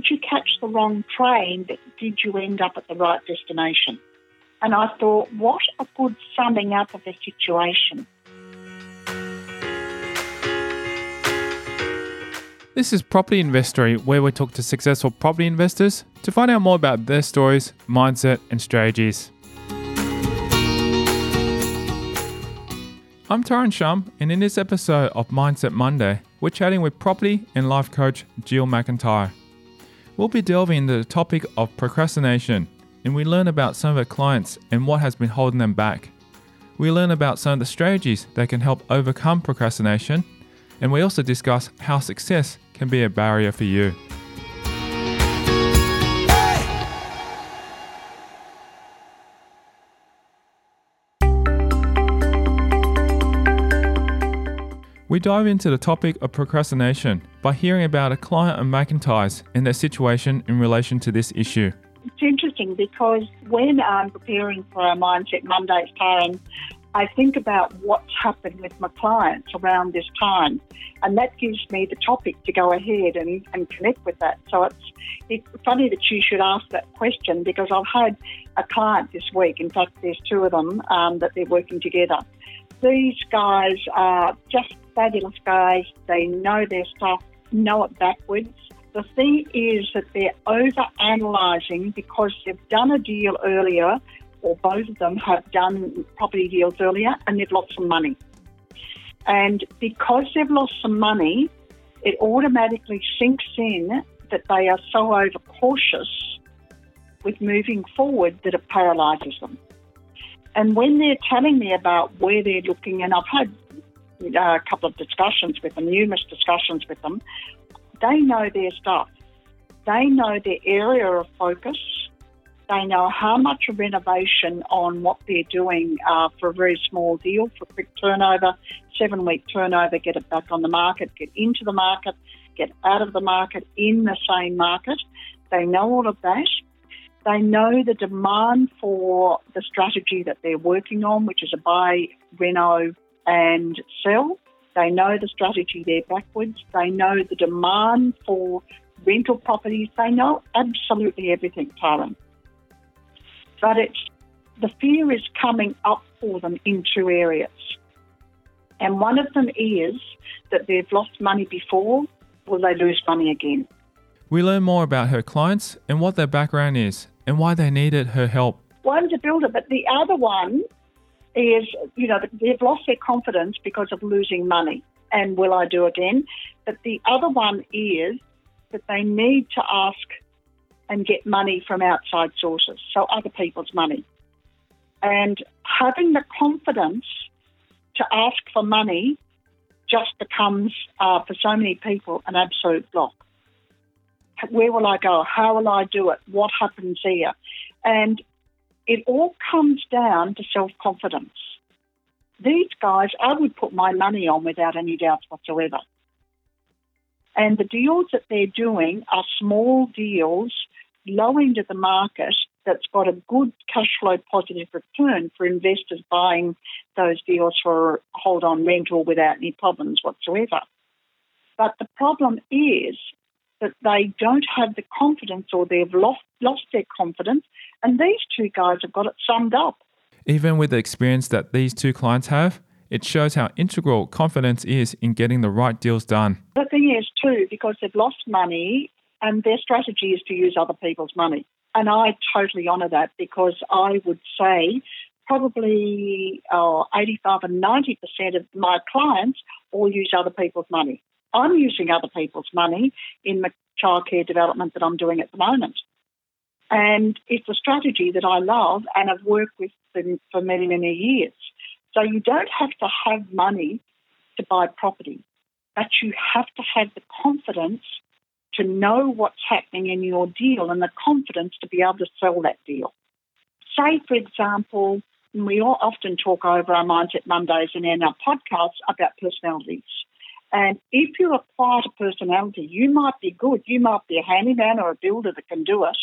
did you catch the wrong train, but did you end up at the right destination? And I thought, what a good summing up of the situation. This is Property Investory, where we talk to successful property investors to find out more about their stories, mindset and strategies. I'm Taran Shum, and in this episode of Mindset Monday, we're chatting with property and life coach Jill McIntyre. We'll be delving into the topic of procrastination, and we learn about some of her clients and what has been holding them back. We learn about some of the strategies that can help overcome procrastination, and we also discuss how success can be a barrier for you. We dive into the topic of procrastination by hearing about a client of McIntyre's and their situation in relation to this issue. It's interesting because when I'm preparing for our Mindset Mondays, Taran, I think about what's happened with my clients around this time, and that gives me the topic to go ahead and connect with that. So it's funny that you should ask that question, because I've had a client this week. In fact, there's two of them that they're working together. These guys are just fabulous guys. They know their stuff, know it backwards. The thing is that they're over-analysing because they've done a deal earlier, or both of them have done property deals earlier, and they've lost some money. And because they've lost some money, it automatically sinks in that they are so over-cautious with moving forward that it paralyses them. And when they're telling me about where they're looking, and I've had a couple of discussions with them, numerous discussions with them, they know their stuff. They know their area of focus. They know how much a renovation on what they're doing for a very small deal, for quick turnover, 7-week turnover, get it back on the market, get into the market, get out of the market, in the same market. They know all of that. They know the demand for the strategy that they're working on, which is a buy, reno and sell. They know the strategy there backwards. They know the demand for rental properties. They know absolutely everything, Taran. But the fear is coming up for them in two areas. And one of them is that they've lost money before. Will they lose money again? We learn more about her clients and what their background is and why they needed her help. One's a builder, but the other one is, you know, they've lost their confidence because of losing money. And will I do again? But the other one is that they need to ask and get money from outside sources, so other people's money. And having the confidence to ask for money just becomes, for so many people, an absolute block. Where will I go? How will I do it? What happens here? And it all comes down to self-confidence. These guys, I would put my money on without any doubts whatsoever. And the deals that they're doing are small deals, low end of the market, that's got a good cash flow positive return for investors buying those deals for hold-on rental without any problems whatsoever. But the problem is that they don't have the confidence, or they've lost their confidence, and these two guys have got it summed up. Even with the experience that these two clients have, it shows how integral confidence is in getting the right deals done. The thing is too, because they've lost money and their strategy is to use other people's money. And I totally honour that, because I would say probably 85 and 90% of my clients all use other people's money. I'm using other people's money in the childcare development that I'm doing at the moment. And it's a strategy that I love and I've worked with them for many, many years. So you don't have to have money to buy property, but you have to have the confidence to know what's happening in your deal and the confidence to be able to sell that deal. Say, for example, we all often talk over our Mindset Mondays and in our podcasts about personalities. And if you're a quieter personality, you might be good. You might be a handyman or a builder that can do it,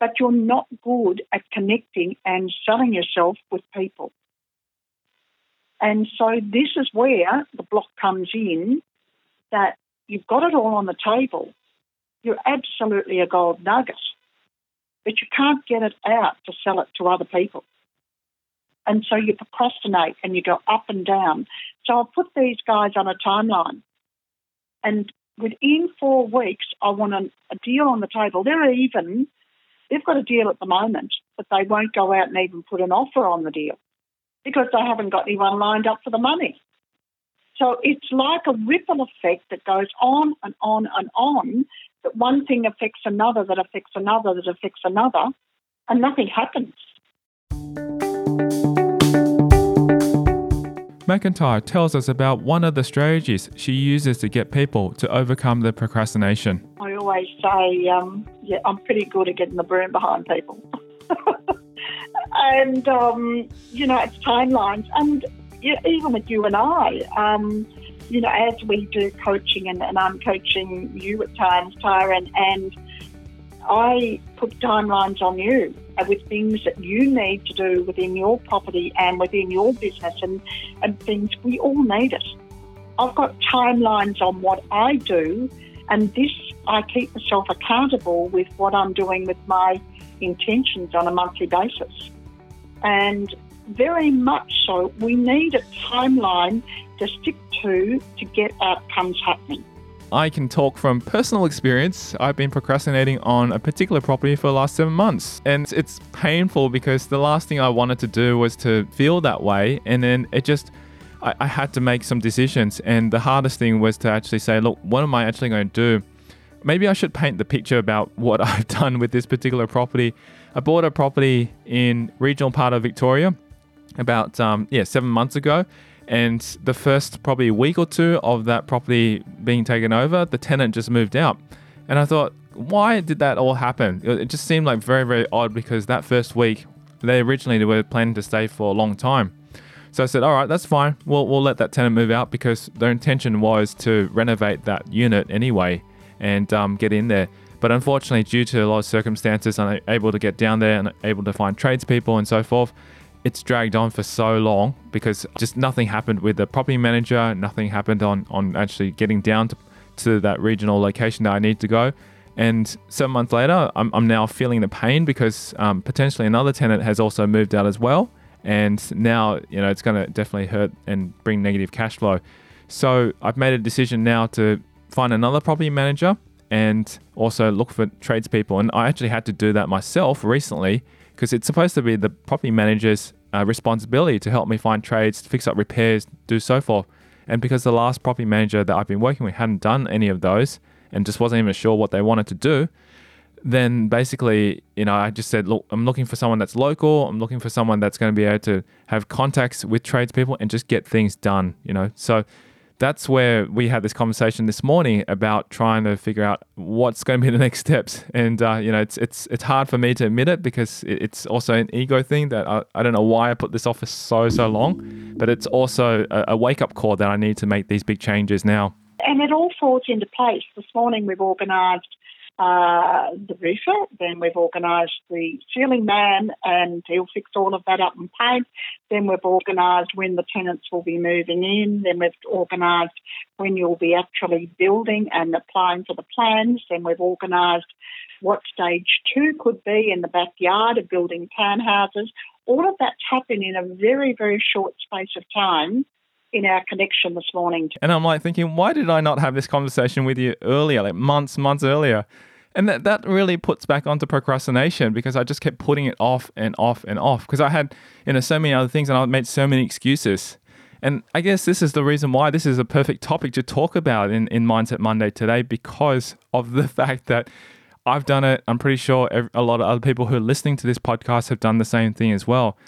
but you're not good at connecting and selling yourself with people. And so this is where the block comes in, that you've got it all on the table, you're absolutely a gold nugget, but you can't get it out to sell it to other people. And so you procrastinate and you go up and down. So I'll put these guys on a timeline, and within 4 weeks, I want a deal on the table. They've got a deal at the moment, but they won't go out and even put an offer on the deal because they haven't got anyone lined up for the money. So it's like a ripple effect that goes on and on and on, that one thing affects another, that affects another, that affects another, and nothing happens. McIntyre tells us about one of the strategies she uses to get people to overcome the procrastination. I always say, I'm pretty good at getting the broom behind people. And, it's timelines. And even with you and I, as we do coaching, and I'm coaching you at times, Taran, and I put timelines on you with things that you need to do within your property and within your business and things. We all need it. I've got timelines on what I do, and this, I keep myself accountable with what I'm doing with my intentions on a monthly basis. And very much so, we need a timeline to stick to get outcomes happening. I can talk from personal experience. I've been procrastinating on a particular property for the last 7 months, and it's painful because the last thing I wanted to do was to feel that way. And then I had to make some decisions, and the hardest thing was to actually say, look, what am I actually going to do? Maybe I should paint the picture about what I've done with this particular property. I bought a property in regional part of Victoria about 7 months ago. And the first probably week or two of that property being taken over, the tenant just moved out. And I thought, why did that all happen? It just seemed like very, very odd, because that first week, they were planning to stay for a long time. So I said, all right, that's fine. We'll let that tenant move out, because their intention was to renovate that unit anyway and get in there. But unfortunately, due to a lot of circumstances, I'm able to get down there and able to find tradespeople and so forth. It's dragged on for so long because just nothing happened with the property manager. Nothing happened on actually getting down to that regional location that I need to go. And 7 months later, I'm now feeling the pain because potentially another tenant has also moved out as well. And now, it's going to definitely hurt and bring negative cash flow. So I've made a decision now to find another property manager and also look for tradespeople. And I actually had to do that myself recently, because it's supposed to be the property manager's responsibility to help me find trades, fix up repairs, do so forth. And because the last property manager that I've been working with hadn't done any of those and just wasn't even sure what they wanted to do, then basically, I just said, look, I'm looking for someone that's local. I'm looking for someone that's going to be able to have contacts with tradespeople and just get things done, So that's where we had this conversation this morning about trying to figure out what's going to be the next steps. And, it's hard for me to admit it, because it's also an ego thing that I don't know why I put this off for so long, but it's also a wake-up call that I need to make these big changes now. And it all falls into place. This morning we've organised the roofer, then we've organised the ceiling man, and he'll fix all of that up and paint. Then we've organised when the tenants will be moving in. Then we've organised when you'll be actually building and applying for the plans. Then we've organised what stage 2 could be in the backyard of building townhouses. All of that's happened in a very, very short space of time in our connection this morning. And I'm like thinking, why did I not have this conversation with you earlier, like months earlier? And that really puts back onto procrastination, because I just kept putting it off and off and off, because I had so many other things and I made so many excuses. And I guess this is the reason why this is a perfect topic to talk about in Mindset Monday today, because of the fact that I've done it. I'm pretty sure a lot of other people who are listening to this podcast have done the same thing as well.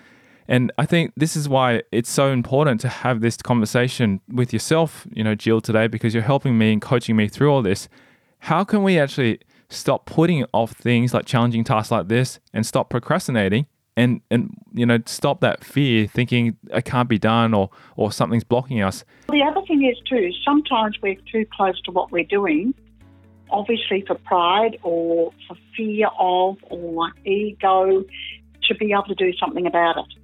And I think this is why it's so important to have this conversation with yourself, Jill, today, because you're helping me and coaching me through all this. How can we actually stop putting off things like challenging tasks like this and stop procrastinating and stop that fear thinking it can't be done or something's blocking us? The other thing is too, sometimes we're too close to what we're doing, obviously for pride or for fear of or ego, to be able to do something about it.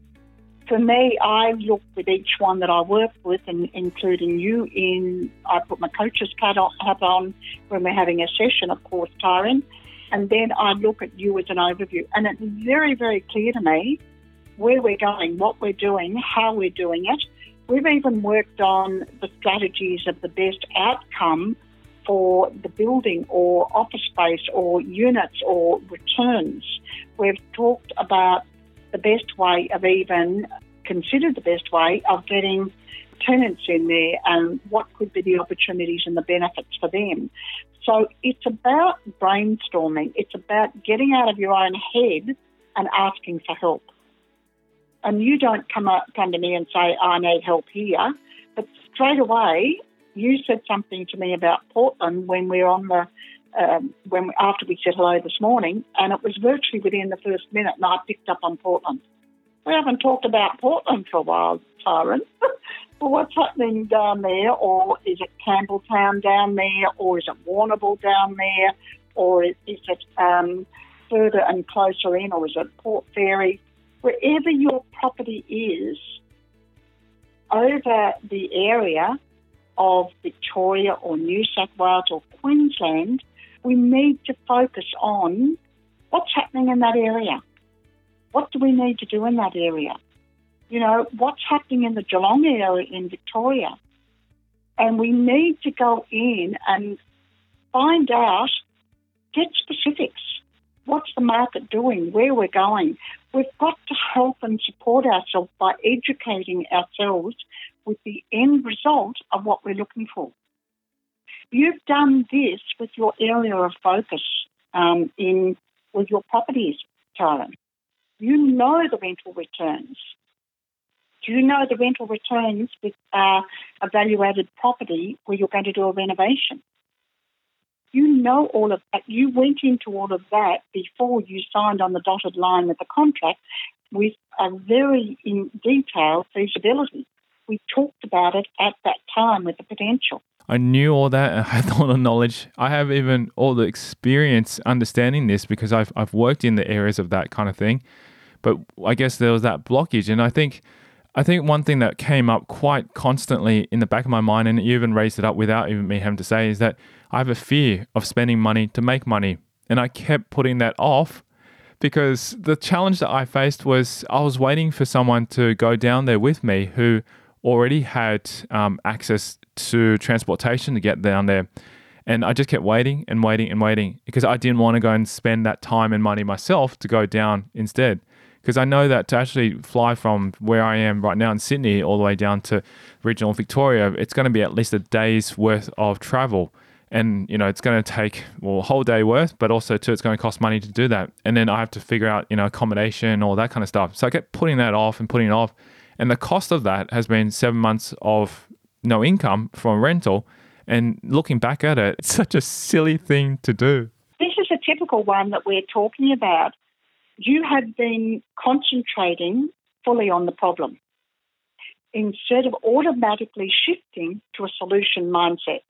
for me, I look with each one that I work with, and including you in, I put my coach's hat on when we're having a session, of course, Taran, and then I look at you as an overview. And it's very, very clear to me where we're going, what we're doing, how we're doing it. We've even worked on the strategies of the best outcome for the building or office space or units or returns. We've talked about the best way of getting tenants in there and what could be the opportunities and the benefits for them. So it's about brainstorming. It's about getting out of your own head and asking for help. And you don't come to me and say, I need help here. But straight away, you said something to me about Portland when we were on the after we said hello this morning, and it was virtually within the first minute, and I picked up on Portland. We haven't talked about Portland for a while, Taran. Well, what's happening down there, or is it Campbelltown down there, or is it Warrnambool down there, or is it further and closer in, or is it Port Fairy? Wherever your property is over the area of Victoria or New South Wales or Queensland, we need to focus on what's happening in that area. What do we need to do in that area? You know, what's happening in the Geelong area in Victoria? And we need to go in and find out, get specifics. What's the market doing? Where we're going? We've got to help and support ourselves by educating ourselves with the end result of what we're looking for. You've done this with your area of focus with your properties, Taran. You know the rental returns. Do you know the rental returns with a value-added property where you're going to do a renovation? You know all of that. You went into all of that before you signed on the dotted line with the contract with a very in-detail feasibility. We talked about it at that time with the potential. I knew all that and I had all the knowledge. I have even all the experience understanding this because I've worked in the areas of that kind of thing. But I guess there was that blockage. And I think one thing that came up quite constantly in the back of my mind, and you even raised it up without even me having to say, is that I have a fear of spending money to make money. And I kept putting that off because the challenge that I faced was I was waiting for someone to go down there with me who already had access to transportation to get down there. And I just kept waiting because I didn't want to go and spend that time and money myself to go down instead. Because I know that to actually fly from where I am right now in Sydney all the way down to regional Victoria, it's going to be at least a day's worth of travel. And, you know, it's going to take, well, a whole day worth, but also too, it's going to cost money to do that. And then I have to figure out, you know, accommodation and all that kind of stuff. So I kept putting it off. And the cost of that has been 7 months of no income from rental. And looking back at it, it's such a silly thing to do. This is a typical one that we're talking about. You had been concentrating fully on the problem instead of automatically shifting to a solution mindset.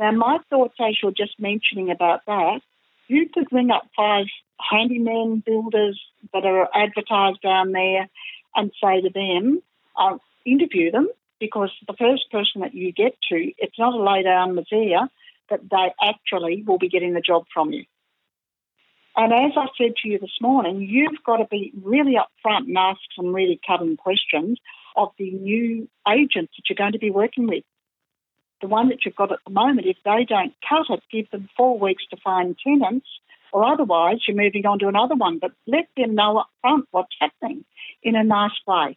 Now, my thoughts as you're just mentioning about that, you could ring up 5 handyman builders that are advertised down there and say to them, I'll interview them, because the first person that you get to, it's not a lay-down mazia, that they actually will be getting the job from you. And as I said to you this morning, you've got to be really upfront and ask some really cutting questions of the new agents that you're going to be working with. The one that you've got at the moment, if they don't cut it, give them 4 weeks to find tenants, or otherwise you're moving on to another one. But let them know up front what's happening in a nice way.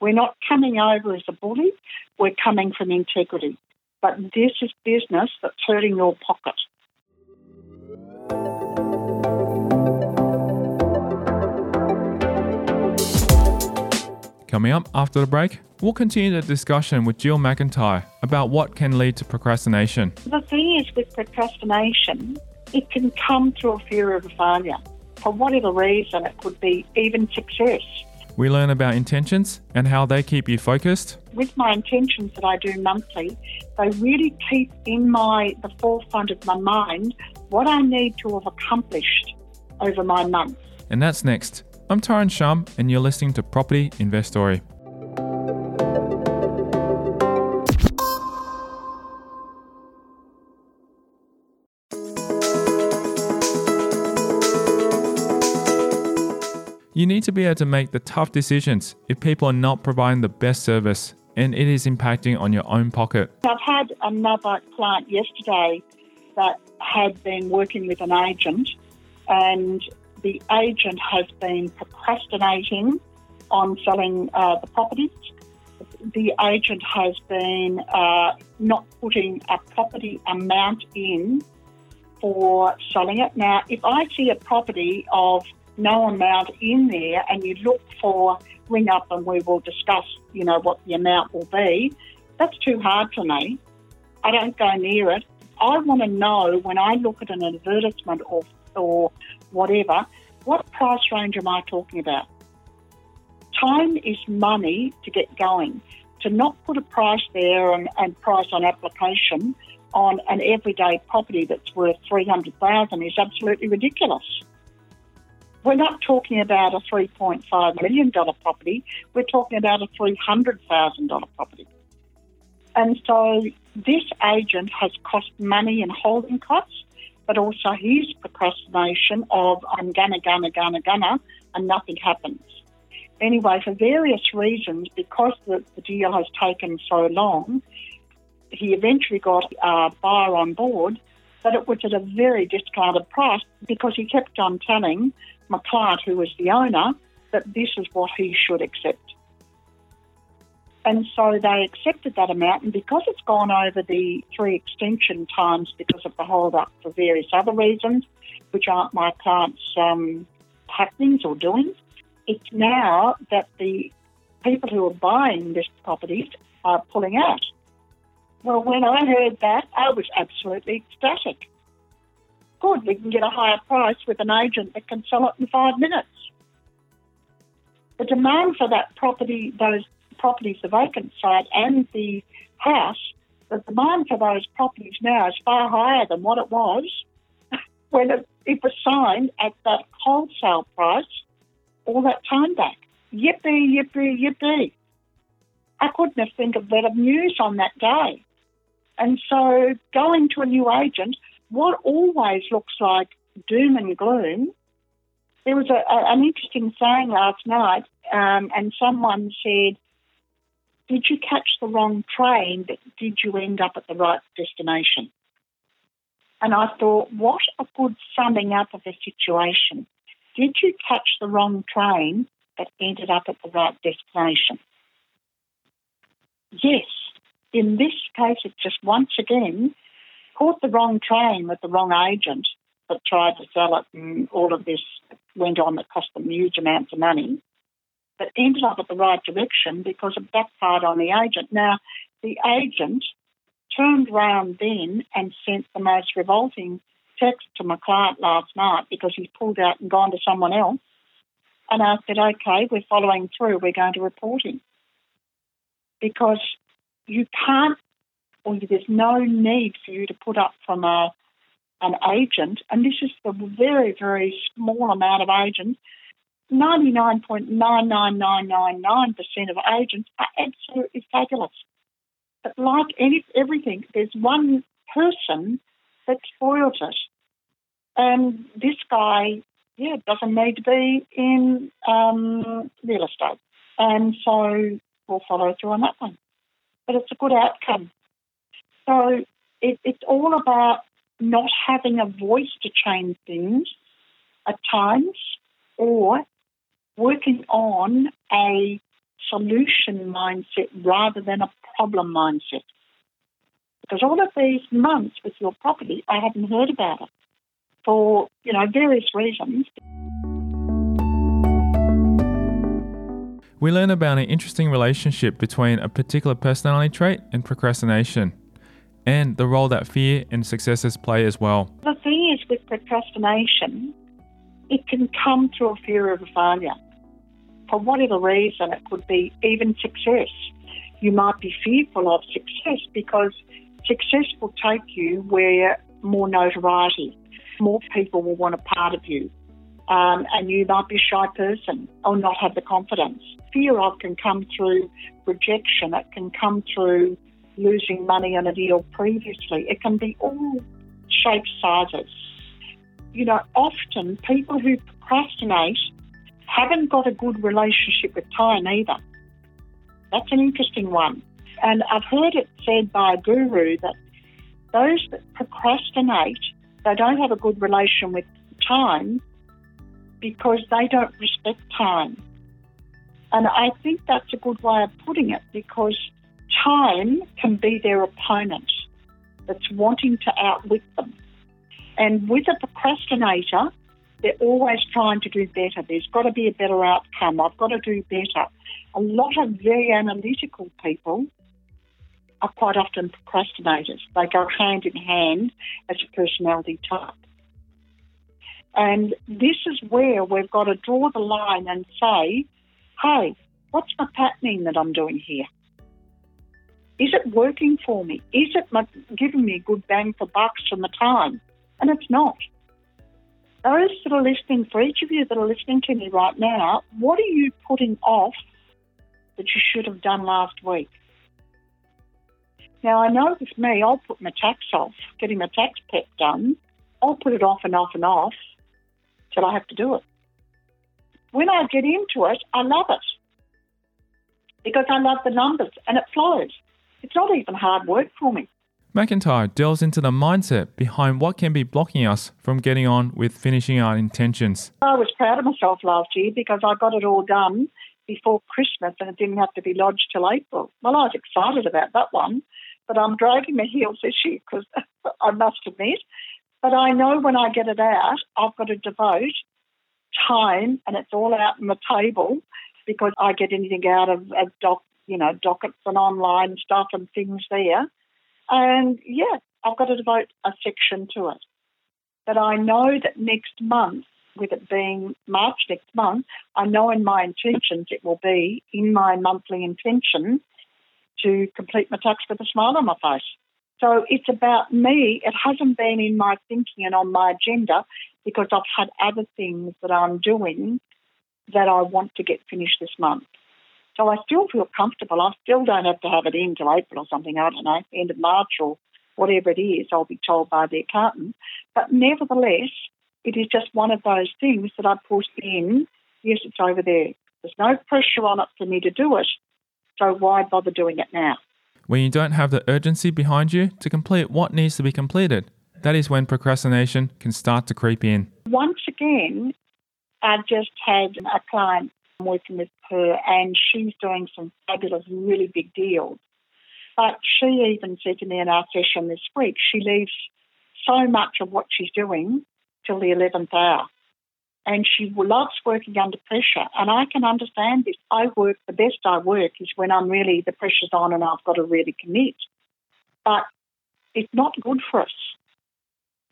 We're not coming over as a bully. We're coming from integrity. But this is business that's hurting your pocket. Coming up after the break, we'll continue the discussion with Jill McIntyre about what can lead to procrastination. The thing is with procrastination, it can come through a fear of failure. For whatever reason, it could be even success. We learn about intentions and how they keep you focused. With my intentions that I do monthly, they really keep in the forefront of my mind what I need to have accomplished over my month. And that's next. I'm Taran Shum, and you're listening to Property Investory. You need to be able to make the tough decisions if people are not providing the best service, and it is impacting on your own pocket. I've had another client yesterday that had been working with an agent, and the agent has been procrastinating on selling the properties. The agent has been not putting a property amount in for selling it. Now, if I see a property of no amount in there and you look for, ring up and we will discuss, you know, what the amount will be, that's too hard for me. I don't go near it. I want to know when I look at an advertisement or whatever, what price range am I talking about? Time is money to get going. To not put a price there and price on application on an everyday property that's worth $300,000 is absolutely ridiculous. We're not talking about a $3.5 million property. We're talking about a $300,000 property. And so this agent has cost money in holding costs, but also his procrastination of I'm gonna, and nothing happens. Anyway, for various reasons, because the deal has taken so long, he eventually got a buyer on board, but it was at a very discounted price because he kept on telling my client, who was the owner, that this is what he should accept. And so they accepted that amount, and because it's gone over the 3 extension times because of the hold-up for various other reasons, which aren't my client's happenings or doings, it's now that the people who are buying this property are pulling out. Well, when I heard that, I was absolutely ecstatic. Good, we can get a higher price with an agent that can sell it in 5 minutes. The demand for that property, those properties, the vacant site and the house, the demand for those properties now is far higher than what it was when it was signed at that wholesale price all that time back. Yippee, yippee, yippee. I couldn't have think of better news on that day. And so going to a new agent, what always looks like doom and gloom. There was an interesting saying last night, and someone said, did you catch the wrong train, but did you end up at the right destination? And I thought, what a good summing up of the situation. Did you catch the wrong train, but ended up at the right destination? Yes, in this case, it just once again caught the wrong train with the wrong agent that tried to sell it, and all of this went on that cost them huge amounts of money, but ended up at the right direction because of that part on the agent. Now, the agent turned round then and sent the most revolting text to my client last night because he pulled out and gone to someone else. And I said, okay, we're following through. We're going to report him. Because you can't, or there's no need for you to put up from an agent, and this is the very, very small amount of agents. 99.99999% of agents are absolutely fabulous. But like everything, there's one person that spoils it. And this guy, doesn't need to be in real estate. And so we'll follow through on that one. But it's a good outcome. So it's all about not having a voice to change things at times, or working on a solution mindset rather than a problem mindset. Because all of these months with your property, I hadn't heard about it for, various reasons. We learn about an interesting relationship between a particular personality trait and procrastination, and the role that fear and successes play as well. The thing is with procrastination, it can come through a fear of a failure. For whatever reason, it could be even success. You might be fearful of success because success will take you where more notoriety, more people will want a part of you. and you might be a shy person or not have the confidence. Fear of can come through rejection. It can come through losing money on a deal previously. It can be all shapes, sizes. You know, often people who procrastinate haven't got a good relationship with time either. That's an interesting one. And I've heard it said by a guru that those that procrastinate, they don't have a good relation with time because they don't respect time. And I think that's a good way of putting it, because time can be their opponent that's wanting to outwit them. And with a procrastinator, they're always trying to do better. There's got to be a better outcome. I've got to do better. A lot of very analytical people are quite often procrastinators. They go hand in hand as a personality type. And this is where we've got to draw the line and say, hey, what's my patterning that I'm doing here? Is it working for me? Is it giving me good bang for bucks from the time? And it's not. Those that are listening, for each of you that are listening to me right now, what are you putting off that you should have done last week? Now, I know with me, I'll put my tax off, getting my tax prep done. I'll put it off and off and off till I have to do it. When I get into it, I love it because I love the numbers and it flows. It's not even hard work for me. McIntyre delves into the mindset behind what can be blocking us from getting on with finishing our intentions. I was proud of myself last year because I got it all done before Christmas and it didn't have to be lodged till April. Well, I was excited about that one, but I'm dragging my heels this year because I must admit. But I know when I get it out, I've got to devote time and it's all out on the table because I get anything out of dockets and online stuff and things there. And, yeah, I've got to devote a section to it. But I know that next month, with it being March next month, I know in my intentions it will be in my monthly intention to complete my tax with a smile on my face. So it's about me. It hasn't been in my thinking and on my agenda because I've had other things that I'm doing that I want to get finished this month. So I still feel comfortable. I still don't have to have it in till April or something, I don't know, end of March or whatever it is, I'll be told by the accountant. But nevertheless, it is just one of those things that I put in. Yes, it's over there. There's no pressure on it for me to do it, so why bother doing it now? When you don't have the urgency behind you to complete what needs to be completed, that is when procrastination can start to creep in. Once again, I just had a client working with her, and she's doing some fabulous, really big deals. But she even said to me in our session this week, she leaves so much of what she's doing till the 11th hour. And she loves working under pressure. And I can understand this. The best I work is when I'm really, the pressure's on and I've got to really commit. But it's not good for us.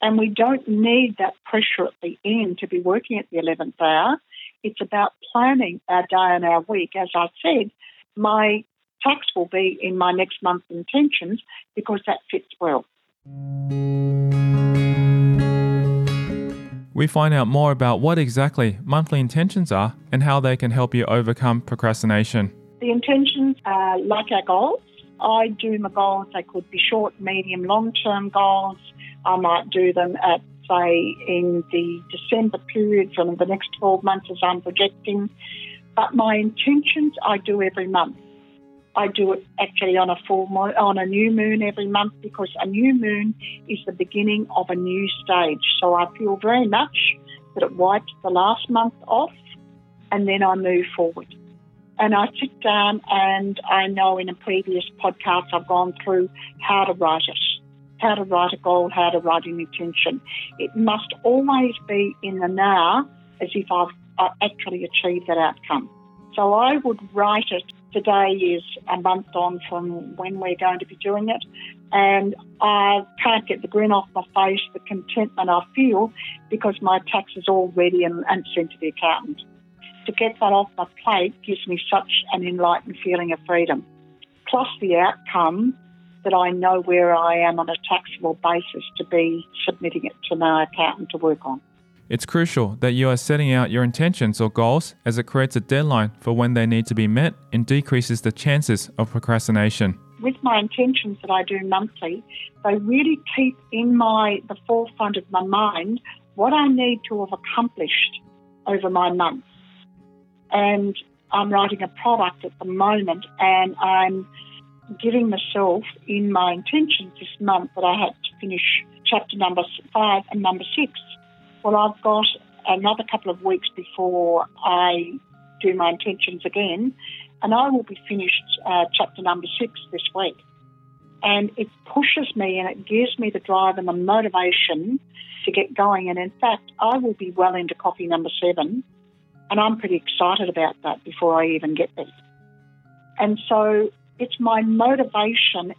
And we don't need that pressure at the end to be working at the 11th hour. It's about planning our day and our week. As I said, my tax will be in my next month's intentions because that fits well. We find out more about what exactly monthly intentions are and how they can help you overcome procrastination. The intentions are like our goals. I do my goals. They could be short, medium, long-term goals. I might do them at, say, in the December period from the next 12 months as I'm projecting. But my intentions I do every month. I do it actually on a full moon, on a new moon every month, because a new moon is the beginning of a new stage. So I feel very much that it wipes the last month off and then I move forward. And I sit down, and I know in a previous podcast I've gone through how to write it. How to write a goal, how to write an intention. It must always be in the now as if I actually achieved that outcome. So I would write it. Today is a month on from when we're going to be doing it, and I can't get the grin off my face, the contentment I feel, because my tax is all ready and sent to the accountant. To get that off my plate gives me such an enlightened feeling of freedom. Plus the outcome that I know where I am on a taxable basis to be submitting it to my accountant to work on. It's crucial that you are setting out your intentions or goals, as it creates a deadline for when they need to be met and decreases the chances of procrastination. With my intentions that I do monthly, they really keep in the forefront of my mind what I need to have accomplished over my month. And I'm writing a product at the moment, and I'm giving myself in my intentions this month that I had to finish chapter number 5 and number 6. Well, I've got another couple of weeks before I do my intentions again, and I will be finished chapter number 6 this week. And it pushes me and it gives me the drive and the motivation to get going. And in fact, I will be well into coffee number 7, and I'm pretty excited about that before I even get there. And so it's my motivation,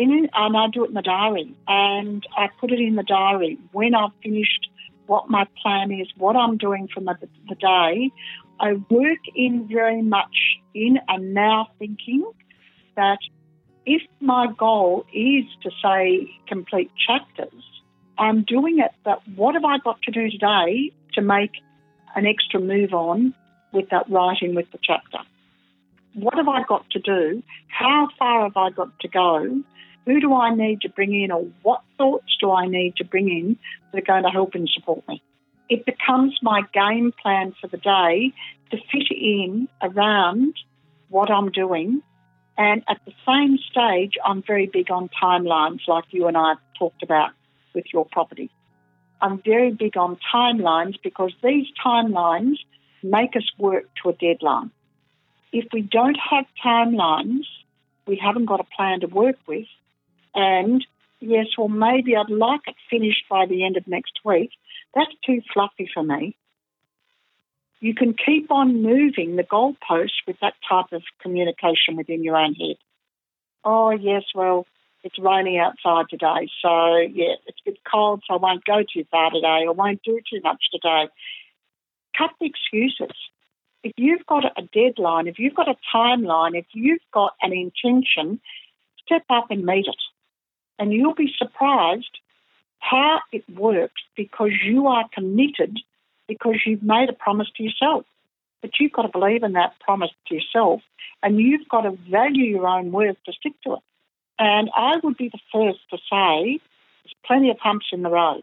and I do it in the diary, and I put it in the diary when I've finished what my plan is, what I'm doing from the day. I work in very much in and now thinking that if my goal is to, say, complete chapters, I'm doing it that what have I got to do today to make an extra move on with that writing with the chapter? What have I got to do? How far have I got to go? Who do I need to bring in, or what thoughts do I need to bring in that are going to help and support me? It becomes my game plan for the day to fit in around what I'm doing. And at the same stage, I'm very big on timelines, like you and I have talked about with your property. I'm very big on timelines because these timelines make us work to a deadline. If we don't have timelines, we haven't got a plan to work with. And yes, well, maybe I'd like it finished by the end of next week. That's too fluffy for me. You can keep on moving the goalposts with that type of communication within your own head. Oh, yes, well, it's raining outside today, so, yeah, it's a bit cold, so I won't go too far today, I won't do too much today. Cut the excuses. If you've got a deadline, if you've got a timeline, if you've got an intention, step up and meet it. And you'll be surprised how it works because you are committed, because you've made a promise to yourself. But you've got to believe in that promise to yourself, and you've got to value your own worth to stick to it. And I would be the first to say there's plenty of humps in the road,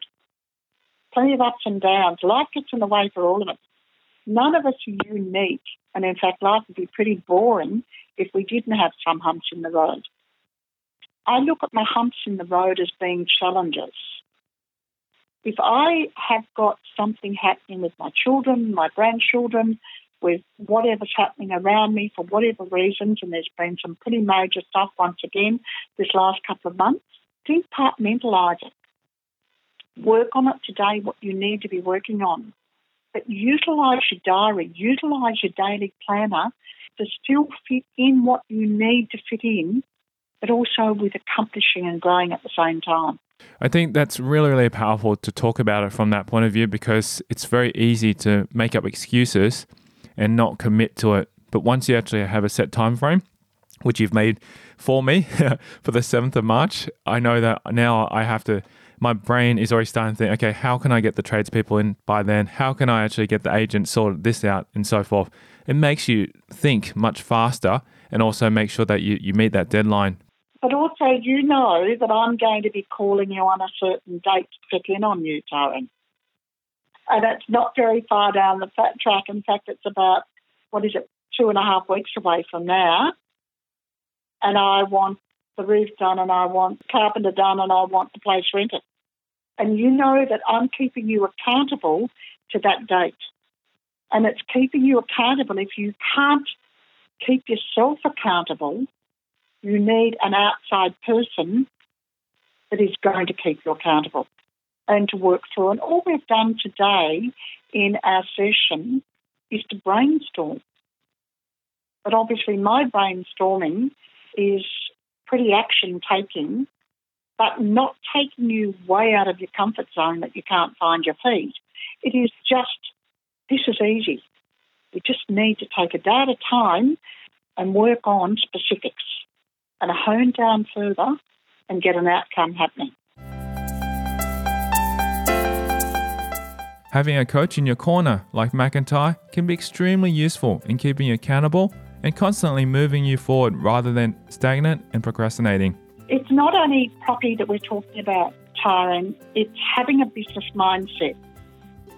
plenty of ups and downs. Life gets in the way for all of us. None of us are unique, and in fact, life would be pretty boring if we didn't have some humps in the road. I look at my humps in the road as being challenges. If I have got something happening with my children, my grandchildren, with whatever's happening around me for whatever reasons, and there's been some pretty major stuff once again this last couple of months, departmentalise it. Work on it today, what you need to be working on. But utilise your diary, utilise your daily planner to still fit in what you need to fit in, but also with accomplishing and growing at the same time. I think that's really, really powerful to talk about it from that point of view, because it's very easy to make up excuses and not commit to it. But once you actually have a set time frame, which you've made for me for the 7th of March, I know that now I have to, my brain is already starting to think, okay, how can I get the tradespeople in by then? How can I actually get the agent sorted this out and so forth? It makes you think much faster and also make sure that you meet that deadline. But also, you know that I'm going to be calling you on a certain date to check in on you, Taran. And it's not very far down the track. In fact, it's about, 2.5 weeks away from now. And I want the roof done, and I want the carpenter done, and I want the place rented. And you know that I'm keeping you accountable to that date. And it's keeping you accountable. If you can't keep yourself accountable, you need an outside person that is going to keep you accountable and to work through. And all we've done today in our session is to brainstorm. But obviously my brainstorming is pretty action-taking, but not taking you way out of your comfort zone that you can't find your feet. It is just, this is easy. We just need to take a day at a time and work on specifics, and hone down further and get an outcome happening. Having a coach in your corner like McIntyre can be extremely useful in keeping you accountable and constantly moving you forward rather than stagnant and procrastinating. It's not only property that we're talking about, Taran. It's having a business mindset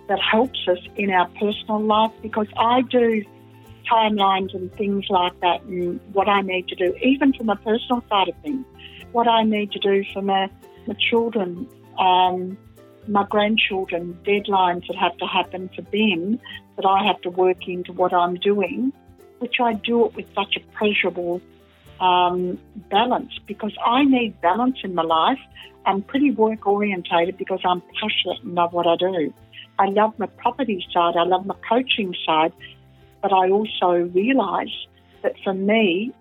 that helps us in our personal life, because I do timelines and things like that and what I need to do, even from a personal side of things, what I need to do for my children, my grandchildren, deadlines that have to happen for them that I have to work into what I'm doing, which I do it with such a pleasurable balance, because I need balance in my life. I'm pretty work orientated because I'm passionate and love what I do. I love my property side, I love my coaching side, but I also realise that for me,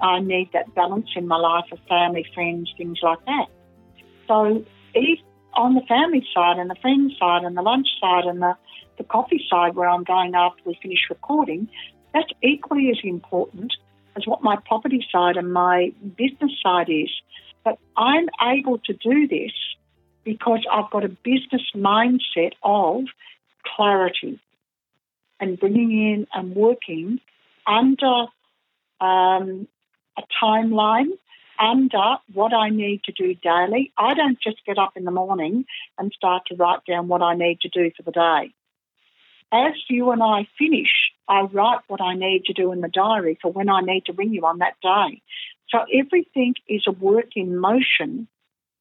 I need that balance in my life of family, friends, things like that. So if on the family side and the friend side and the lunch side and the coffee side where I'm going after we finish recording, that's equally as important as what my property side and my business side is. But I'm able to do this because I've got a business mindset of clarity and bringing in and working under a timeline, under what I need to do daily. I don't just get up in the morning and start to write down what I need to do for the day. As you and I finish, I write what I need to do in the diary for when I need to ring you on that day. So everything is a work in motion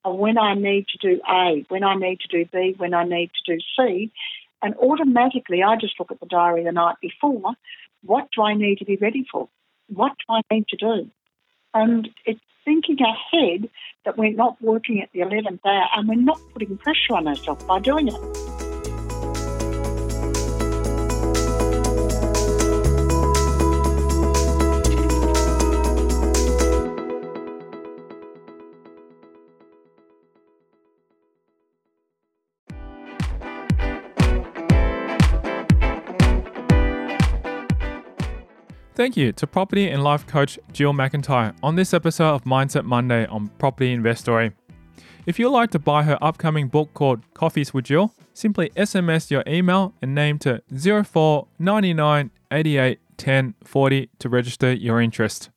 of when I need to do A, when I need to do B, when I need to do C. And automatically, I just look at the diary the night before. What do I need to be ready for? What do I need to do? And it's thinking ahead that we're not working at the 11th hour and we're not putting pressure on ourselves by doing it. Thank you to property and life coach Jill McIntyre on this episode of Mindset Monday on Property Investory. If you'd like to buy her upcoming book called Coffees with Jill, simply SMS your email and name to 0499 88 10 40 to register your interest.